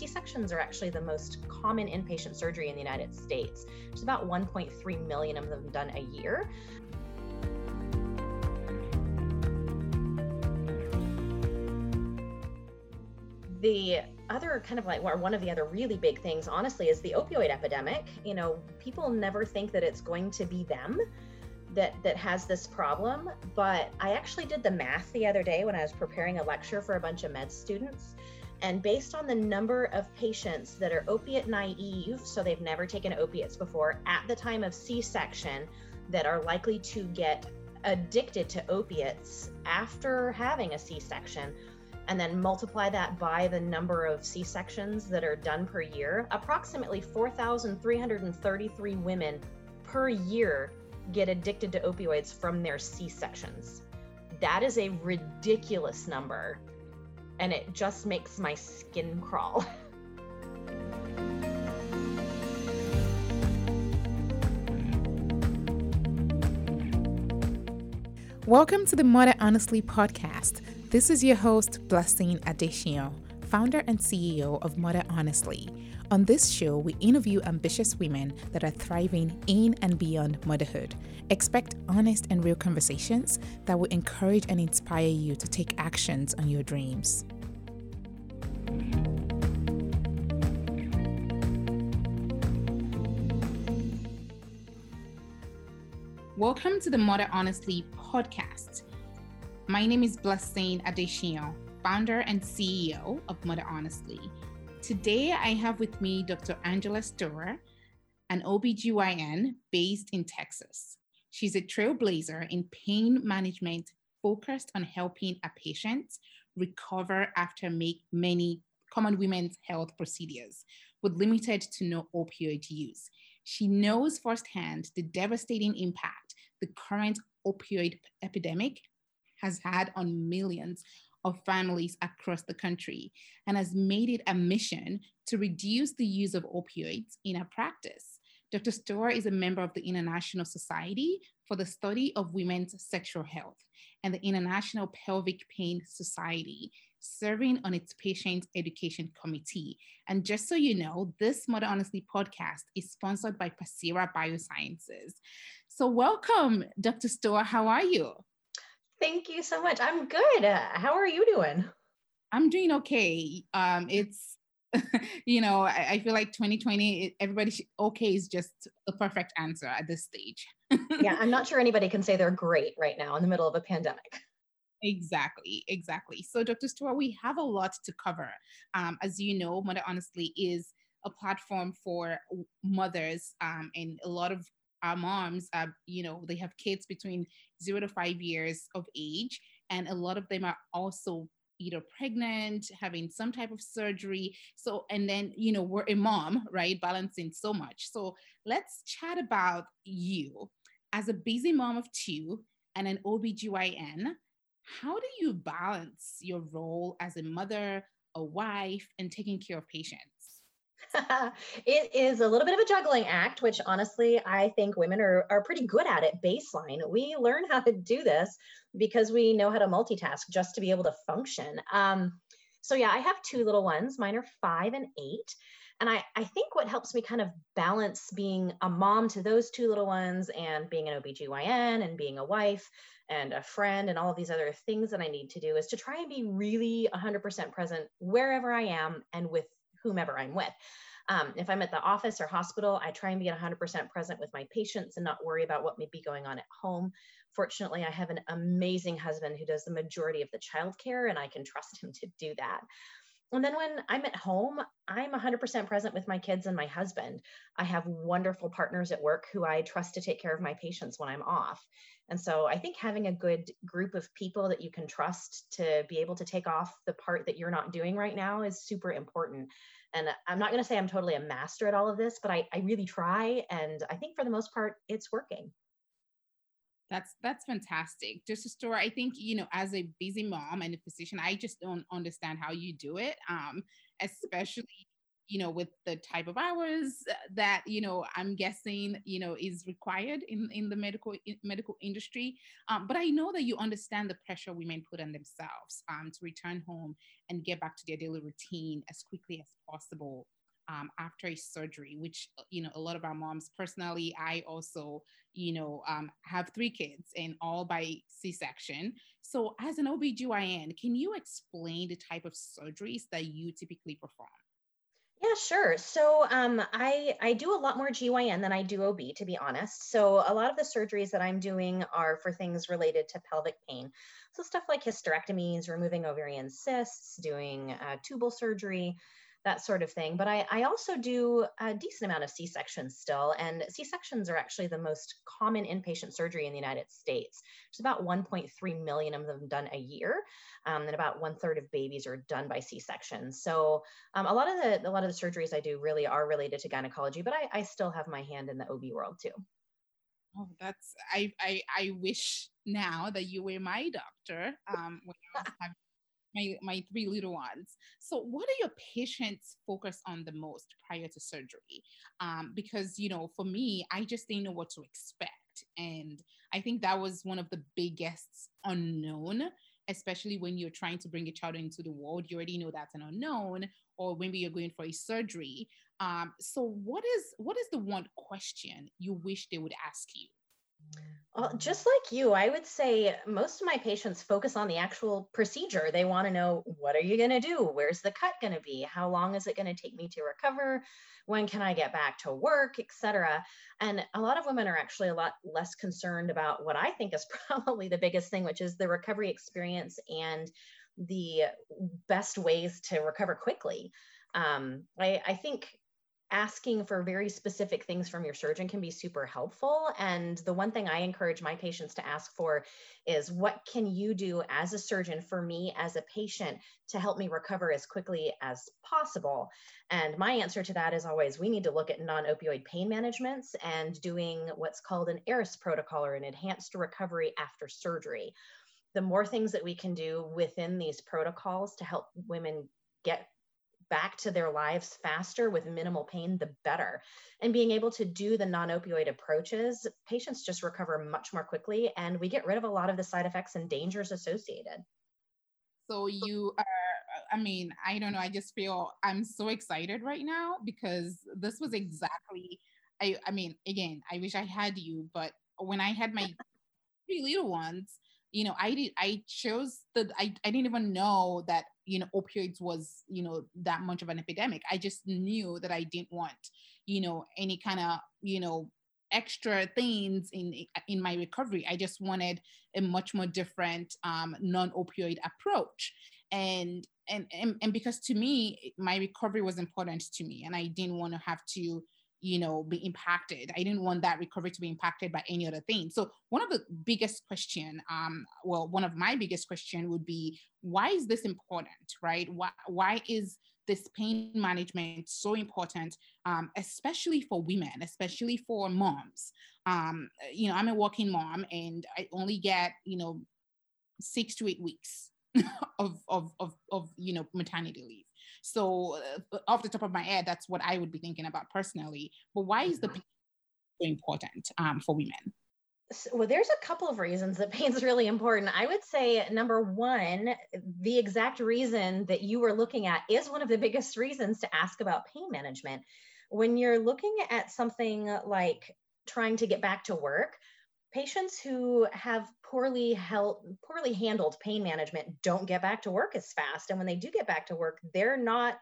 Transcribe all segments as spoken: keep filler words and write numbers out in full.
C-sections are actually the most common inpatient surgery in the United States. There's about one point three million of them done a year. The other kind of like well, one of the other really big things, honestly, is the opioid epidemic. You know, people never think that it's going to be them that that has this problem. But I actually did the math the other day when I was preparing a lecture for a bunch of med students. And based on the number of patients that are opiate naive, so they've never taken opiates before, at the time of C-section, that are likely to get addicted to opiates after having a C-section, and then multiply that by the number of C-sections that are done per year, approximately four thousand three hundred thirty-three women per year get addicted to opioids from their C-sections. That is a ridiculous number, and it just makes my skin crawl. Welcome to the Mother Honestly podcast. This is your host, Blessing Adesio, founder and C E O of Mother Honestly. On this show, we interview ambitious women that are thriving in and beyond motherhood. Expect honest and real conversations that will encourage and inspire you to take actions on your dreams. Welcome to the Mother Honestly podcast. My name is Blessing Adesio, founder and C E O of Mother Honestly. Today, I have with me Doctor Angela Storer, an O B G Y N based in Texas. She's a trailblazer in pain management focused on helping our patients recover after make many common women's health procedures with limited to no opioid use. She knows firsthand the devastating impact the current opioid epidemic has had on millions of families across the country and has made it a mission to reduce the use of opioids in our practice. Doctor Stohr is a member of the International Society for the Study of Women's Sexual Health and the International Pelvic Pain Society, serving on its patient education committee. And just so you know, this Mother Honestly podcast is sponsored by Pacira Biosciences. So welcome, Doctor Stohr, how are you? Thank you so much. I'm good. Uh, how are you doing? I'm doing okay. Um, it's, you know, I, I feel like twenty twenty, everybody should, okay is just the perfect answer at this stage. Yeah, I'm not sure anybody can say they're great right now in the middle of a pandemic. Exactly, exactly. So Doctor Stohr, we have a lot to cover. Um, as you know, Mother Honestly is a platform for mothers um, and a lot of our moms, uh, you know, they have kids between zero to five years of age. And a lot of them are also either pregnant, having some type of surgery. So, and then, you know, we're a mom, right? Balancing so much. So let's chat about you as a busy mom of two and an O B G Y N. How do you balance your role as a mother, a wife, and taking care of patients? It is a little bit of a juggling act, which honestly, I think women are, are pretty good at it baseline. We learn how to do this because we know how to multitask just to be able to function. Um, so yeah, I have two little ones. Mine are five and eight. And I, I think what helps me kind of balance being a mom to those two little ones and being an O B G Y N and being a wife and a friend and all of these other things that I need to do is to try and be really one hundred percent present wherever I am and with whomever I'm with. Um, if I'm at the office or hospital, I try and be one hundred percent present with my patients and not worry about what may be going on at home. Fortunately, I have an amazing husband who does the majority of the childcare, and I can trust him to do that. And then when I'm at home, I'm one hundred percent present with my kids and my husband. I have wonderful partners at work who I trust to take care of my patients when I'm off. And so I think having a good group of people that you can trust to be able to take off the part that you're not doing right now is super important. And I'm not going to say I'm totally a master at all of this, but I, I really try. And I think for the most part, it's working. That's that's fantastic. Just a story. I think, you know, as a busy mom and a physician, I just don't understand how you do it, um, especially, you know, with the type of hours that, you know, I'm guessing, you know, is required in, in the medical in medical industry. Um, but I know that you understand the pressure women put on themselves um, to return home and get back to their daily routine as quickly as possible um, after a surgery, which, you know, a lot of our moms, personally, I also, you know, um, have three kids and all by C-section. So as an O B G Y N, can you explain the type of surgeries that you typically perform? Yeah, sure. So um, I, I do a lot more G Y N than I do O B, to be honest. So a lot of the surgeries that I'm doing are for things related to pelvic pain. So stuff like hysterectomies, removing ovarian cysts, doing uh, tubal surgery, that sort of thing. But I, I also do a decent amount of C-sections still. And C-sections are actually the most common inpatient surgery in the United States. There's about one point three million of them done a year. Um, and about one third of babies are done by C-section. So um, a lot of the, a lot of the surgeries I do really are related to gynecology, but I, I still have my hand in the O B world too. Oh, that's, I, I, I wish now that you were my doctor um, when I was having My, my three little ones. So what are your patients focused on the most prior to surgery? Um, because, you know, for me, I just didn't know what to expect. And I think that was one of the biggest unknown, especially when you're trying to bring a child into the world. You already know that's an unknown, or maybe you're going for a surgery. Um, so what is, what is the one question you wish they would ask you? Well, just like you, I would say most of my patients focus on the actual procedure. They want to know, what are you going to do? Where's the cut going to be? How long is it going to take me to recover? When can I get back to work, et cetera? And a lot of women are actually a lot less concerned about what I think is probably the biggest thing, which is the recovery experience and the best ways to recover quickly. Um, I, I think asking for very specific things from your surgeon can be super helpful. And the one thing I encourage my patients to ask for is, what can you do as a surgeon for me as a patient to help me recover as quickly as possible? And my answer to that is always, we need to look at non-opioid pain managements and doing what's called an ERAS protocol, or an enhanced recovery after surgery. The more things that we can do within these protocols to help women get back to their lives faster with minimal pain, the better. And being able to do the non-opioid approaches, patients just recover much more quickly, and we get rid of a lot of the side effects and dangers associated. So you are, I mean, I don't know, I just feel I'm so excited right now, because this was exactly, I, I mean, again, I wish I had you, but when I had my three little ones, you know, I did, I chose the, I, I didn't even know that, you know, opioids was, you know, that much of an epidemic. I just knew that I didn't want, you know, any kind of, you know, extra things in, in my recovery. I just wanted a much more different um, non-opioid approach. And, and, and, and because to me, my recovery was important to me, and I didn't want to have to, you know, be impacted. I didn't want that recovery to be impacted by any other thing. So one of the biggest question, um, well, one of my biggest question would be, why is this important, right? Why, why is this pain management so important, um, especially for women, especially for moms? Um, you know, I'm a working mom, and I only get, you know, six to eight weeks of, of, of, of, you know, maternity leave. So uh, off the top of my head, that's what I would be thinking about personally. But why is the pain so important um, for women? So, well, there's a couple of reasons that pain is really important. I would say, number one, the exact reason that you were looking at is one of the biggest reasons to ask about pain management. When you're looking at something like trying to get back to work, patients who have poorly held, poorly handled pain management don't get back to work as fast. And when they do get back to work, they're not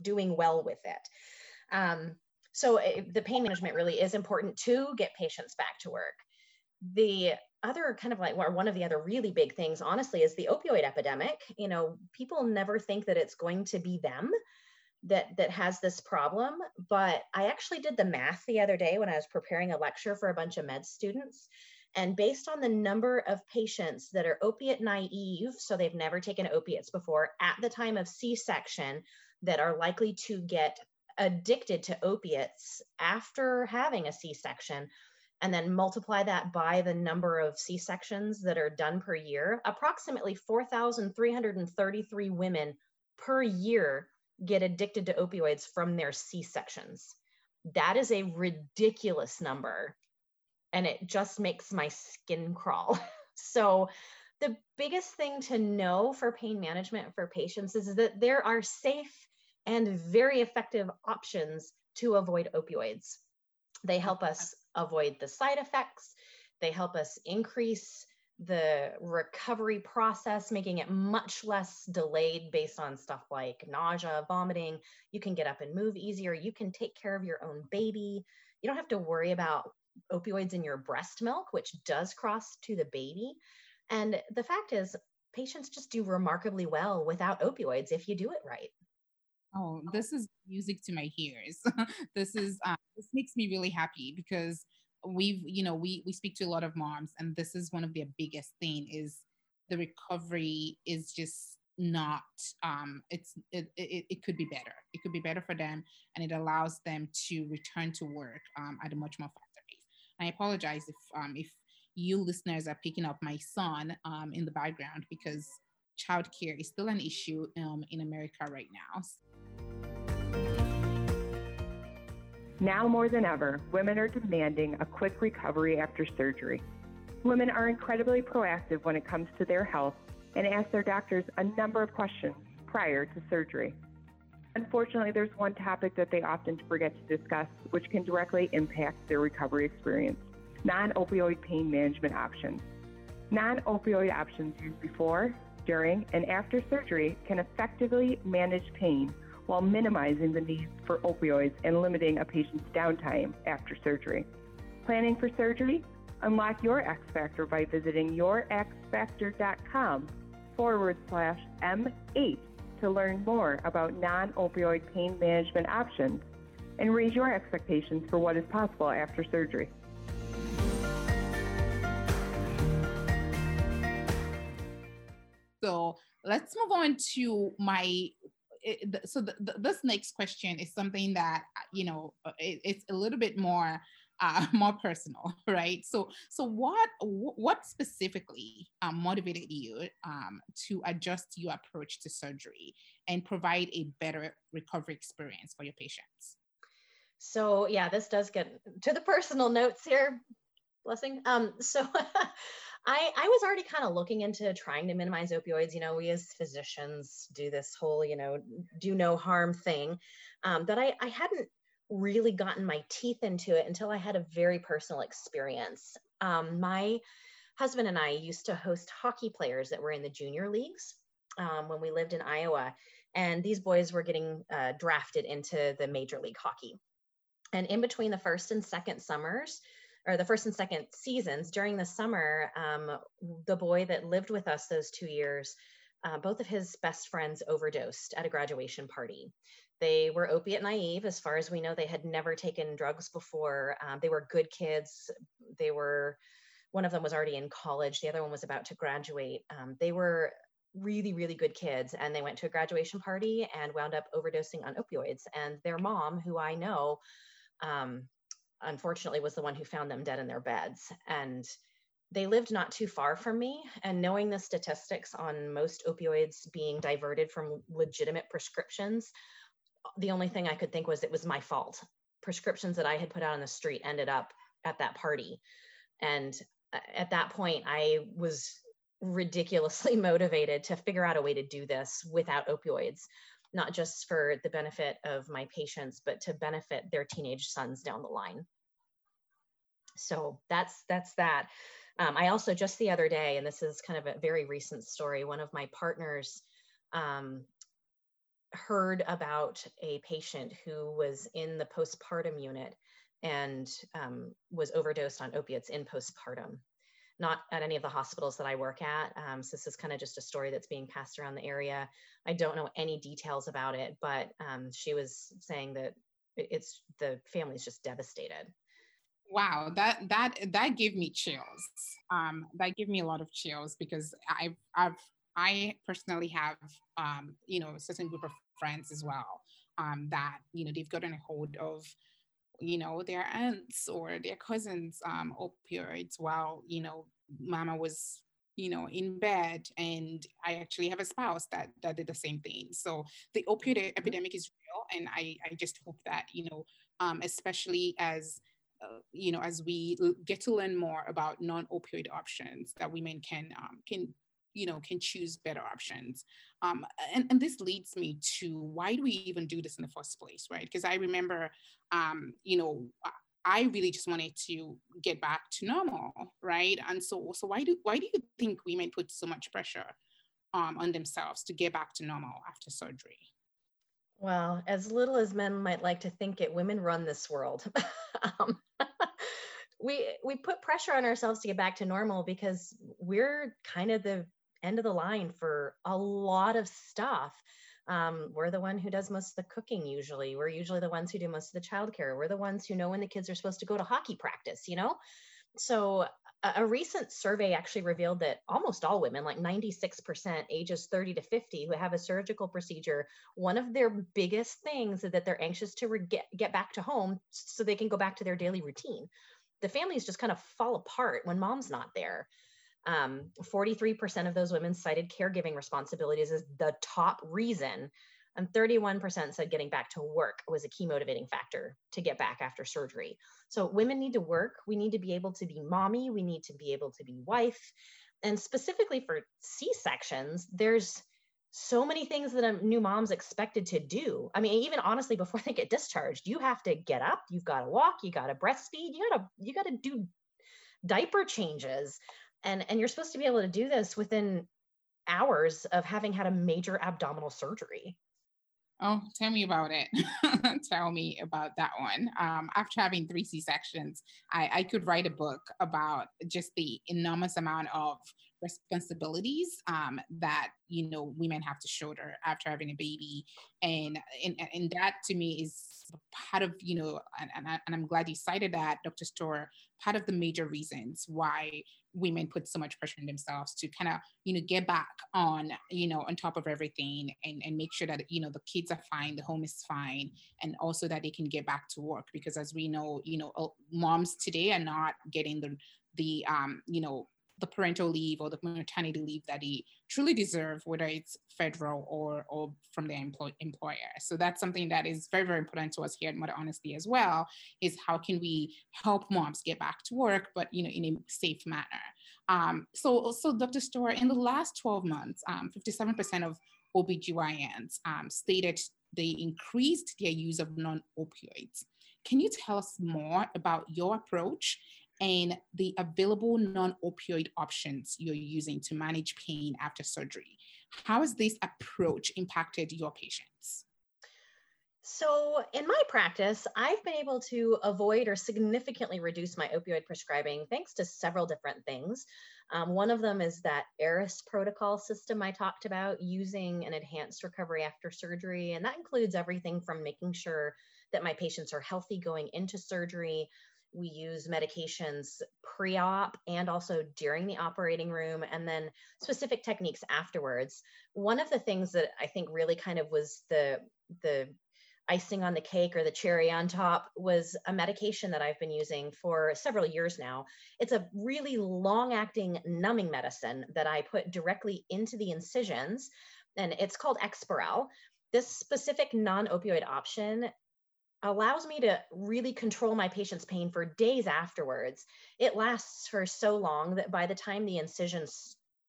doing well with it. Um, so it, the pain management really is important to get patients back to work. The other kind of like, well, one of the other really big things, honestly, is the opioid epidemic. You know, people never think that it's going to be them that that has this problem. But I actually did the math the other day when I was preparing a lecture for a bunch of med students. And based on the number of patients that are opiate naive, so they've never taken opiates before, at the time of C-section, that are likely to get addicted to opiates after having a C-section, and then multiply that by the number of C-sections that are done per year, approximately four thousand three hundred thirty-three women per year get addicted to opioids from their C-sections. That is a ridiculous number, and it just makes my skin crawl. So the biggest thing to know for pain management for patients is that there are safe and very effective options to avoid opioids. They help us avoid the side effects. They help us increase the recovery process, making it much less delayed based on stuff like nausea, vomiting. You can get up and move easier. You can take care of your own baby. You don't have to worry about opioids in your breast milk, which does cross to the baby. And the fact is, patients just do remarkably well without opioids if you do it right. Oh, this is music to my ears. This is, uh, this makes me really happy, because we've, you know, we, we speak to a lot of moms, and this is one of their biggest thing is the recovery is just not, um, it's, it, it, it could be better. It could be better for them, and it allows them to return to work um, at a much more faster pace. I apologize if, um, if you listeners are picking up my son um, in the background, because childcare is still an issue um, in America right now. Now more than ever, women are demanding a quick recovery after surgery. Women are incredibly proactive when it comes to their health and ask their doctors a number of questions prior to surgery. Unfortunately, there's one topic that they often forget to discuss, which can directly impact their recovery experience: non-opioid pain management options. Non-opioid options used before, during, and after surgery can effectively manage pain while minimizing the need for opioids and limiting a patient's downtime after surgery. Planning for surgery? Unlock your X Factor by visiting your x factor dot com forward slash M eight to learn more about non-opioid pain management options and raise your expectations for what is possible after surgery. So let's move on to my, so the, the, this next question is something that, you know, it, it's a little bit more, uh, more personal, right? So, so what, what specifically um, motivated you um, to adjust your approach to surgery and provide a better recovery experience for your patients? So yeah, this does get to the personal notes here, Blessing. Um, so I, I was already kind of looking into trying to minimize opioids. You know, we as physicians do this whole, you know, do no harm thing, um, but I, I hadn't really gotten my teeth into it until I had a very personal experience. Um, my husband and I used to host hockey players that were in the junior leagues um, when we lived in Iowa, and these boys were getting uh, drafted into the major league hockey. And in between the first and second summers, or the first and second seasons, during the summer, um, the boy that lived with us those two years, uh, both of his best friends overdosed at a graduation party. They were opiate naive. As far as we know, they had never taken drugs before. Um, they were good kids. They were, one of them was already in college. The other one was about to graduate. Um, they were really, really good kids. And they went to a graduation party and wound up overdosing on opioids. And their mom, who I know, um, unfortunately was the one who found them dead in their beds. And they lived not too far from me. And knowing the statistics on most opioids being diverted from legitimate prescriptions, the only thing I could think was it was my fault. Prescriptions that I had put out on the street ended up at that party. And at that point, I was ridiculously motivated to figure out a way to do this without opioids, not just for the benefit of my patients, but to benefit their teenage sons down the line. So that's that's that. Um, I also, just the other day, and this is kind of a very recent story, one of my partners um, heard about a patient who was in the postpartum unit and um, was overdosed on opiates in postpartum. Not at any of the hospitals that I work at. Um, so this is kind of just a story that's being passed around the area. I don't know any details about it, but um, she was saying that it's, the family's just devastated. Wow, that that that gave me chills. Um, that gave me a lot of chills, because I've I've I personally have um, you know, a certain group of friends as well um, that, you know, they've gotten a hold of, you know, their aunts or their cousins, um, opioids while, you know, mama was you know, in bed. And I actually have a spouse that, that did the same thing. So the opioid mm-hmm. epidemic is real. And I, I just hope that, you know, um, especially as, uh, you know, as we get to learn more about non-opioid options, that women can, um, can, you know, can choose better options. Um, and, and this leads me to, why do we even do this in the first place, right? Because I remember, um, you know, I really just wanted to get back to normal, right? And so, so why do why do you think women put so much pressure um, on themselves to get back to normal after surgery? Well, as little as men might like to think it, women run this world. um, we we put pressure on ourselves to get back to normal because we're kind of the end of the line for a lot of stuff. Um, we're the one who does most of the cooking usually. We're usually the ones who do most of the childcare. We're the ones who know when the kids are supposed to go to hockey practice, you know? So a, a recent survey actually revealed that almost all women, like ninety-six percent ages thirty to fifty who have a surgical procedure, one of their biggest things is that they're anxious to re- get, get back to home so they can go back to their daily routine. The families just kind of fall apart when mom's not there. Um, forty-three percent of those women cited caregiving responsibilities as the top reason, and thirty-one percent said getting back to work was a key motivating factor to get back after surgery. So women need to work. We need to be able to be mommy. We need to be able to be wife. And specifically for C-sections, there's so many things that a new mom's expected to do. I mean, even honestly, before they get discharged, you have to get up, you've got to walk, you got to breastfeed, you got to, you got to do diaper changes. And, and you're supposed to be able to do this within hours of having had a major abdominal surgery. Oh, tell me about it. Tell me about that one. Um, after having three C-sections, I, I could write a book about just the enormous amount of responsibilities um, that, you know, women have to shoulder after having a baby. And, and, and that to me is part of, you know, and, and, I, and I'm glad you cited that, Doctor Storer, part of the major reasons why women put so much pressure on themselves to kind of, you know, get back on, you know, on top of everything and, and make sure that, you know, the kids are fine, the home is fine, and also that they can get back to work. Because as we know, you know, moms today are not getting the, the um, you know, the parental leave or the maternity leave that they truly deserve, whether it's federal or or from their employ- employer. So that's something that is very, very important to us here at Mother Honestly as well, is how can we help moms get back to work, but, you know, in a safe manner. Um, so, so Doctor Storer, in the last twelve months, um, fifty-seven percent of O B G Y Ns um, stated they increased their use of non-opioids. Can you tell us more about your approach and the available non-opioid options you're using to manage pain after surgery? How has this approach impacted your patients? So in my practice, I've been able to avoid or significantly reduce my opioid prescribing thanks to several different things. Um, one of them is that ERAS protocol system I talked about, using an enhanced recovery after surgery. And that includes everything from making sure that my patients are healthy going into surgery. We use medications pre-op and also during the operating room, and then specific techniques afterwards. One of the things that I think really kind of was the, the icing on the cake or the cherry on top was a medication that I've been using for several years now. It's a really long-acting numbing medicine that I put directly into the incisions, and it's called Exparel. This specific non-opioid option allows me to really control my patient's pain for days afterwards. It lasts for so long that by the time the incision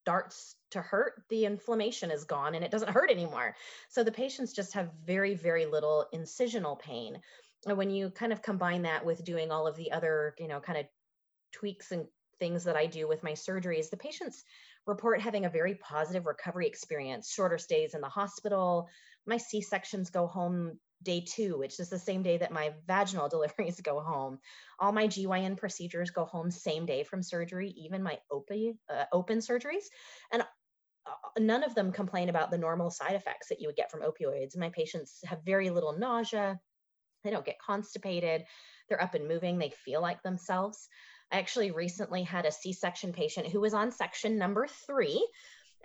starts to hurt, the inflammation is gone and it doesn't hurt anymore. So the patients just have very, very little incisional pain. And when you kind of combine that with doing all of the other, you know, kind of tweaks and things that I do with my surgeries, the patients report having a very positive recovery experience, shorter stays in the hospital. My C-sections go home day two, which is the same day that my vaginal deliveries go home. All my G Y N procedures go home same day from surgery, even my open, uh, open surgeries. And none of them complain about the normal side effects that you would get from opioids. My patients have very little nausea. They don't get constipated. They're up and moving. They feel like themselves. I actually recently had a C-section patient who was on section number three,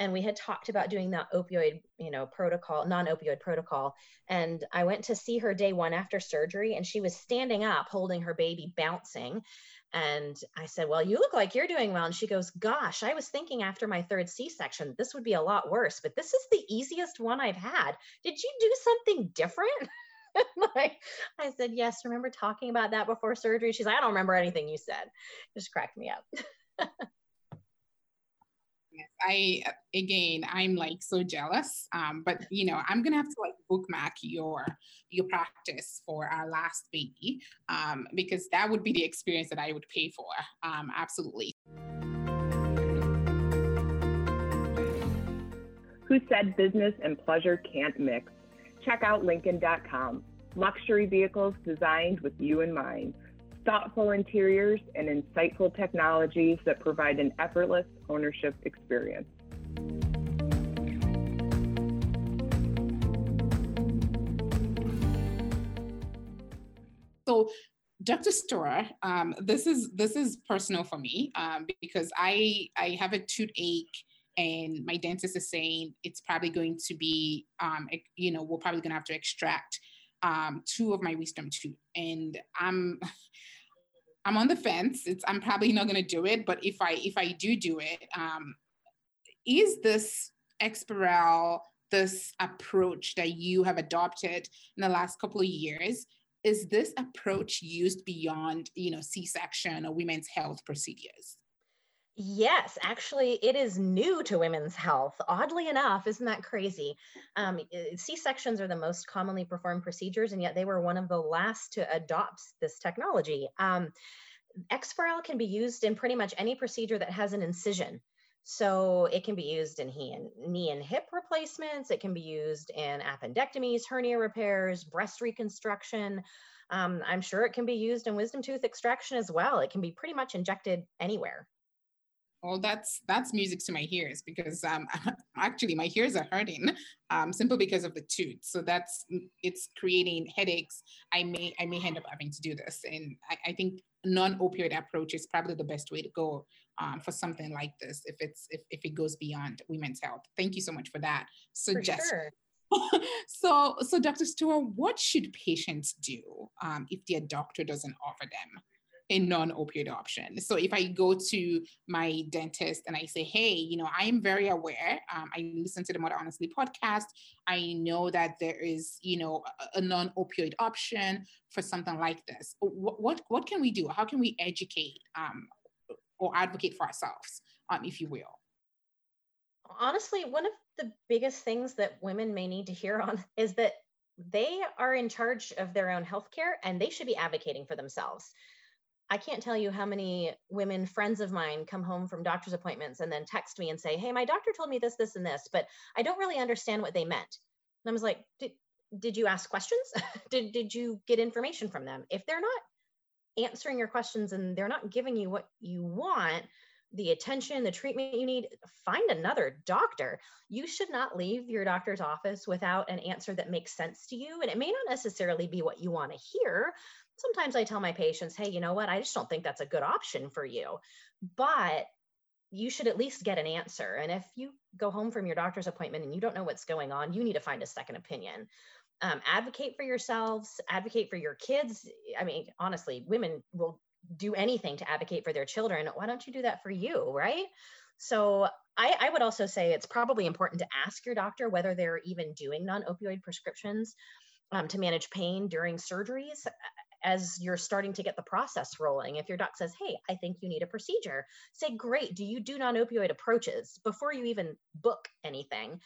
and we had talked about doing that opioid, you know, protocol, non-opioid protocol. And I went to see her day one after surgery, and she was standing up holding her baby, bouncing. And I said, well, you look like you're doing well. And she goes, gosh, I was thinking after my third C-section, this would be a lot worse, but this is the easiest one I've had. Did you do something different? Like, I said, yes, remember talking about that before surgery? She's like, I don't remember anything you said. It just cracked me up. Yes, I, again, I'm like so jealous, um, but you know, I'm going to have to like bookmark your, your practice for our last baby, um, because that would be the experience that I would pay for. Um, absolutely. Who said business and pleasure can't mix? Check out Lincoln dot com. Luxury vehicles designed with you in mind. Thoughtful interiors and insightful technologies that provide an effortless ownership experience. So, Doctor Storer, um, this is this is personal for me um, because I I have a toothache. And my dentist is saying it's probably going to be, um, you know, we're probably going to have to extract um, two of my wisdom tooth. And I'm, I'm on the fence. It's, I'm probably not going to do it. But if I if I do do it, um, is this Exparel, this approach that you have adopted in the last couple of years, is this approach used beyond, you know, C-section or women's health procedures? Yes, actually, it is new to women's health. Oddly enough, isn't that crazy? Um, C-sections are the most commonly performed procedures, and yet they were one of the last to adopt this technology. Um, Exparel can be used in pretty much any procedure that has an incision. So it can be used in knee and hip replacements. It can be used in appendectomies, hernia repairs, breast reconstruction. Um, I'm sure it can be used in wisdom tooth extraction as well. It can be pretty much injected anywhere. Well, that's that's music to my ears because um, actually my ears are hurting um, simply because of the tooth. So that's it's creating headaches. I may I may end up having to do this, and I, I think non-opioid approach is probably the best way to go um, for something like this. If it's if, if it goes beyond women's health, thank you so much for that suggestion. For sure. so so Doctor Storer, what should patients do um, if their doctor doesn't offer them a non-opioid option? So if I go to my dentist and I say, hey, you know, I'm very aware. Um, I listen to the Mother Honestly podcast. I know that there is, you know, a, a non-opioid option for something like this. What, what, what can we do? How can we educate um, or advocate for ourselves, um, if you will? Honestly, one of the biggest things that women may need to hear on is that they are in charge of their own healthcare and they should be advocating for themselves. I can't tell you how many women friends of mine come home from doctor's appointments and then text me and say, hey, my doctor told me this, this, and this, but I don't really understand what they meant. And I was like, did, did you ask questions? did, did you get information from them? If they're not answering your questions and they're not giving you what you want, the attention, the treatment you need, find another doctor. You should not leave your doctor's office without an answer that makes sense to you. And it may not necessarily be what you want to hear. Sometimes I tell my patients, hey, you know what? I just don't think that's a good option for you, but you should at least get an answer. And if you go home from your doctor's appointment and you don't know what's going on, you need to find a second opinion. Um, advocate for yourselves, advocate for your kids. I mean, honestly, women will do anything to advocate for their children. Why don't you do that for you, right? So I, I would also say it's probably important to ask your doctor whether they're even doing non-opioid prescriptions um, to manage pain during surgeries. As you're starting to get the process rolling, if your doc says, hey, I think you need a procedure, say, great, do you do non-opioid approaches before you even book anything?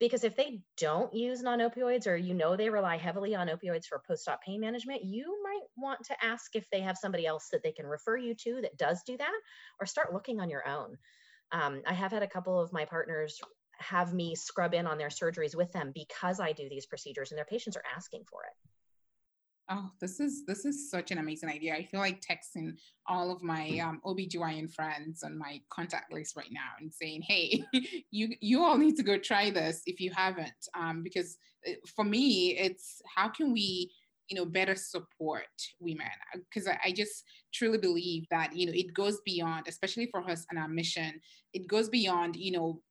Because if they don't use non-opioids, or you know they rely heavily on opioids for post-op pain management, you might want to ask if they have somebody else that they can refer you to that does do that, or start looking on your own. Um, I have had a couple of my partners have me scrub in on their surgeries with them because I do these procedures and their patients are asking for it. Oh, this is this is such an amazing idea. I feel like texting all of my um, O B G Y N friends on my contact list right now and saying, hey, you you all need to go try this if you haven't. Um, because for me, it's how can we, you know, better support women? Because I, I just truly believe that, you know, it goes beyond, especially for us and our mission, it goes beyond, you know,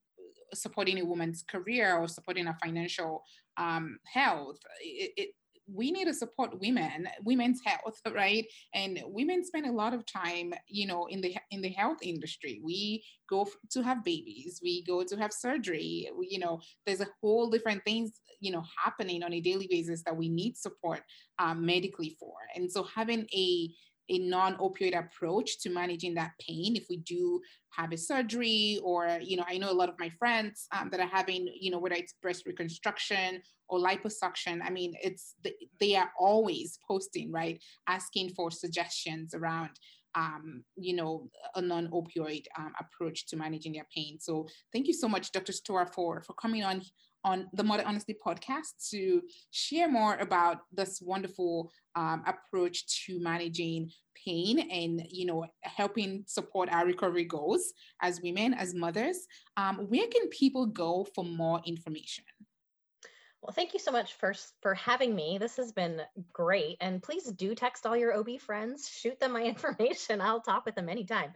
supporting a woman's career or supporting her financial um, health. It, it, we need to support women, women's health, right? And women spend a lot of time, you know, in the in the health industry. We go to have babies, we go to have surgery, we, you know, there's a whole different things, you know, happening on a daily basis that we need support um, medically for. And so having a a non-opioid approach to managing that pain if we do have a surgery, or, you know, I know a lot of my friends um, that are having, you know, whether it's breast reconstruction or liposuction, I mean, it's, they are always posting, right, asking for suggestions around, um, you know, a non-opioid um, approach to managing their pain. So thank you so much, Doctor Storer, for, for coming on on the Mother Honestly podcast to share more about this wonderful um, approach to managing pain and, you know, helping support our recovery goals as women, as mothers. Um, where can people go for more information? Well, thank you so much for, for having me. This has been great. And please do text all your O B friends, shoot them my information. I'll talk with them anytime.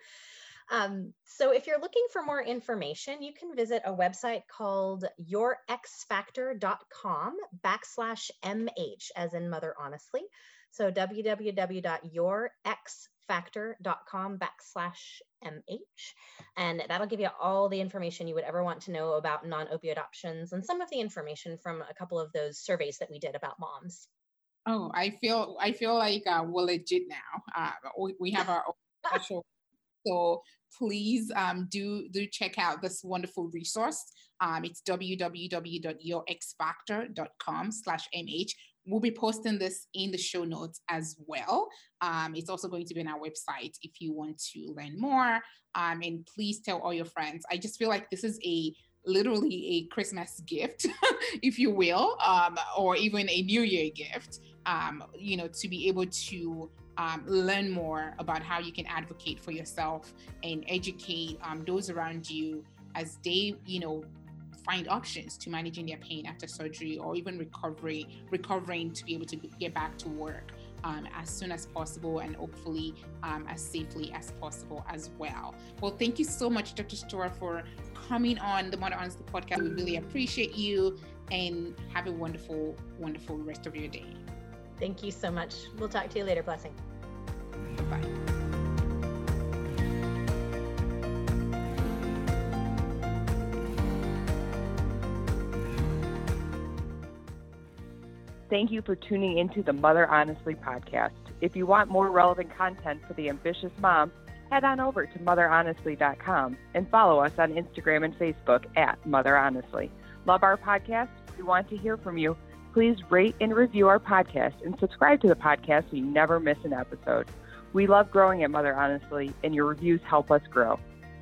Um, so if you're looking for more information, you can visit a website called your x factor dot com backslash M H, as in Mother Honestly. So w w w dot your x factor dot com backslash M H. And that'll give you all the information you would ever want to know about non-opioid options and some of the information from a couple of those surveys that we did about moms. Oh, I feel, I feel like uh, we're legit now. Uh, we, we have our own special. So please um, do, do check out this wonderful resource. Um, it's w w w dot your x factor dot com slash M H. We'll be posting this in the show notes as well. Um, it's also going to be on our website if you want to learn more. Um, and please tell all your friends. I just feel like this is a literally a Christmas gift, if you will, um, or even a New Year gift, um, you know, to be able to Um, learn more about how you can advocate for yourself and educate um, those around you as they, you know, find options to managing their pain after surgery, or even recovery, recovering to be able to get back to work um, as soon as possible, and hopefully um, as safely as possible as well. Well, thank you so much, Doctor Storer, for coming on the Mother Honestly podcast. We really appreciate you, and have a wonderful, wonderful rest of your day. Thank you so much. We'll talk to you later, Blessing. Bye. Thank you for tuning into the Mother Honestly podcast. If you want more relevant content for the ambitious mom, head on over to mother honestly dot com and follow us on Instagram and Facebook at Mother Honestly. Love our podcast? We want to hear from you. Please rate and review our podcast and subscribe to the podcast so you never miss an episode. We love growing at Mother Honestly, and your reviews help us grow.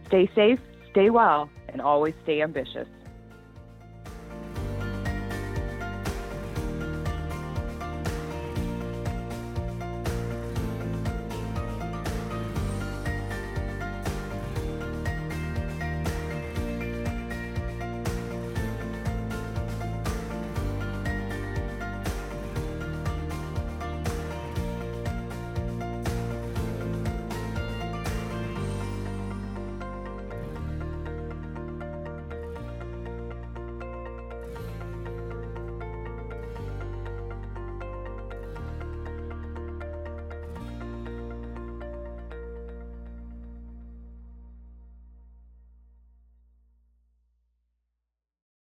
Stay safe, stay well, and always stay ambitious.